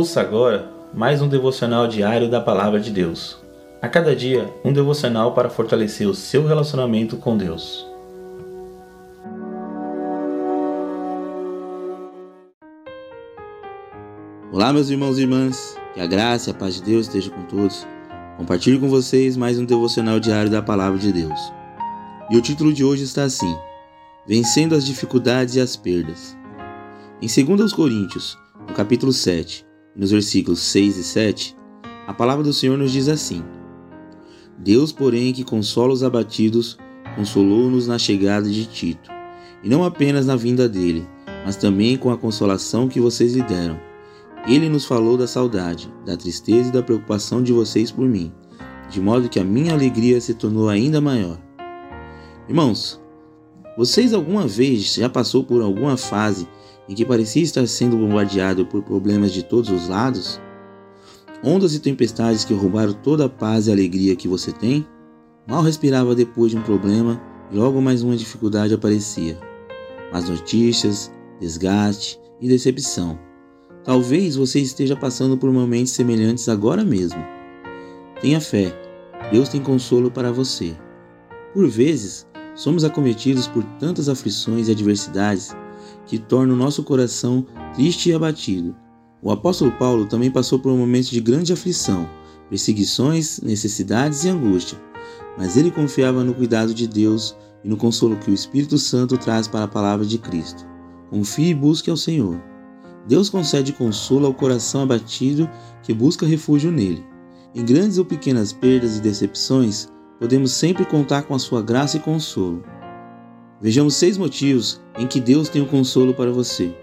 Ouça agora mais um devocional diário da Palavra de Deus. A cada dia, um devocional para fortalecer o seu relacionamento com Deus. Olá, meus irmãos e irmãs. Que a graça e a paz de Deus estejam com todos. Compartilho com vocês mais um devocional diário da Palavra de Deus. E o título de hoje está assim: Vencendo as dificuldades e as perdas. Em 2 Coríntios, no capítulo 7, nos versículos 6 e 7, a palavra do Senhor nos diz assim: Deus, porém, que consola os abatidos, consolou-nos na chegada de Tito, e não apenas na vinda dele, mas também com a consolação que vocês lhe deram. Ele nos falou da saudade, da tristeza e da preocupação de vocês por mim, de modo que a minha alegria se tornou ainda maior. Irmãos, vocês alguma vez já passou por alguma fase em que parecia estar sendo bombardeado por problemas de todos os lados? Ondas e tempestades que roubaram toda a paz e alegria que você tem? Mal respirava depois de um problema e logo mais uma dificuldade aparecia. Más notícias, desgaste e decepção. Talvez você esteja passando por momentos semelhantes agora mesmo. Tenha fé, Deus tem consolo para você. Por vezes, somos acometidos por tantas aflições e adversidades que torna o nosso coração triste e abatido. O apóstolo Paulo também passou por um momento de grande aflição, perseguições, necessidades e angústia, mas ele confiava no cuidado de Deus e no consolo que o Espírito Santo traz para a palavra de Cristo. Confie e busque ao Senhor. Deus concede consolo ao coração abatido que busca refúgio nele. Em grandes ou pequenas perdas e decepções, podemos sempre contar com a sua graça e consolo. Vejamos 6 motivos em que Deus tem o consolo para você.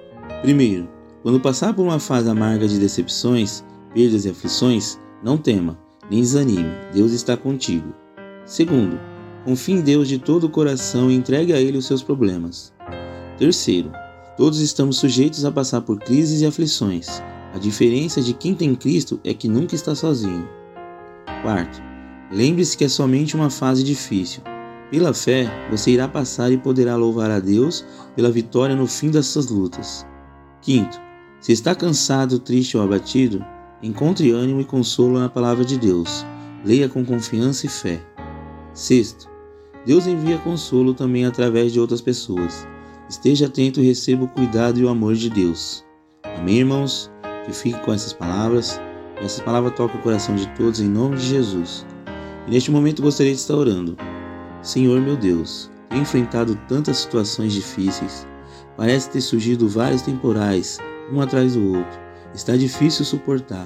Primeiro, quando passar por uma fase amarga de decepções, perdas e aflições, não tema, nem desanime, Deus está contigo. Segundo, confie em Deus de todo o coração e entregue a Ele os seus problemas. Terceiro, todos estamos sujeitos a passar por crises e aflições. A diferença de quem tem Cristo é que nunca está sozinho. Quarto, lembre-se que é somente uma fase difícil. Pela fé, você irá passar e poderá louvar a Deus pela vitória no fim dessas lutas. Quinto, se está cansado, triste ou abatido, encontre ânimo e consolo na palavra de Deus. Leia com confiança e fé. Sexto, Deus envia consolo também através de outras pessoas. Esteja atento e receba o cuidado e o amor de Deus. Amém, irmãos? Que fique com essas palavras. E essas palavras tocam o coração de todos em nome de Jesus. E neste momento gostaria de estar orando. Senhor meu Deus, tenho enfrentado tantas situações difíceis. Parece ter surgido vários temporais, um atrás do outro. Está difícil suportar.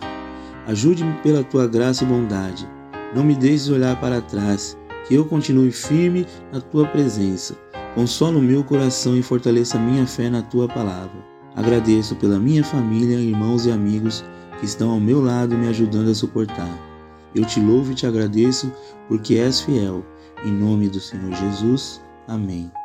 Ajude-me pela Tua graça e bondade. Não me deixes olhar para trás, que eu continue firme na Tua presença. Consola o meu coração e fortaleça minha fé na Tua palavra. Agradeço pela minha família, irmãos e amigos que estão ao meu lado me ajudando a suportar. Eu Te louvo e Te agradeço porque és fiel. Em nome do Senhor Jesus. Amém.